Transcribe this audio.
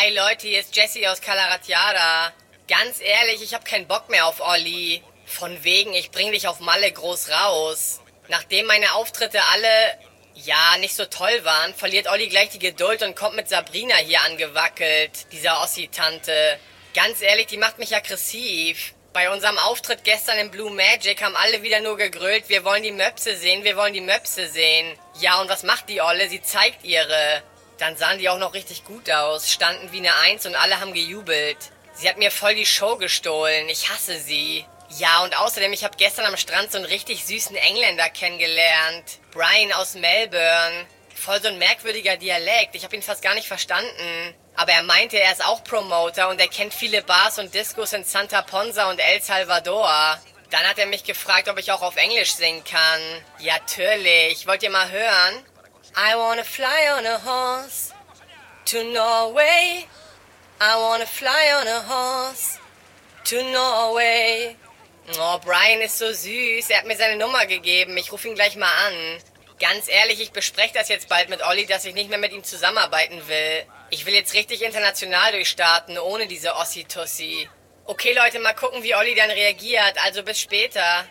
Hi Leute, hier ist Jessie aus Calaratiada. Ganz ehrlich, ich hab keinen Bock mehr auf Olli. Von wegen, ich bring dich auf Malle groß raus. Nachdem meine Auftritte alle, ja, nicht so toll waren, verliert Olli gleich die Geduld und kommt mit Sabrina hier angewackelt, dieser Ossi-Tante. Ganz ehrlich, die macht mich aggressiv. Bei unserem Auftritt gestern im Blue Magic haben alle wieder nur gegrölt, wir wollen die Möpse sehen, wir wollen die Möpse sehen. Ja, und was macht die Olle? Sie zeigt ihre. Dann sahen die auch noch richtig gut aus, standen wie eine Eins und alle haben gejubelt. Sie hat mir voll die Show gestohlen, ich hasse sie. Ja, und außerdem, ich habe gestern am Strand so einen richtig süßen Engländer kennengelernt. Brian aus Melbourne. Voll so ein merkwürdiger Dialekt, ich habe ihn fast gar nicht verstanden. Aber er meinte, er ist auch Promoter und er kennt viele Bars und Discos in Santa Ponsa und El Salvador. Dann hat er mich gefragt, ob ich auch auf Englisch singen kann. Ja, natürlich. Wollt ihr mal hören? I wanna fly on a horse to Norway. I wanna fly on a horse to Norway. Oh, Brian ist so süß. Er hat mir seine Nummer gegeben. Ich rufe ihn gleich mal an. Ganz ehrlich, ich bespreche das jetzt bald mit Olli, dass ich nicht mehr mit ihm zusammenarbeiten will. Ich will jetzt richtig international durchstarten, ohne diese Ossi-Tossi. Okay, Leute, mal gucken, wie Olli dann reagiert. Also bis später.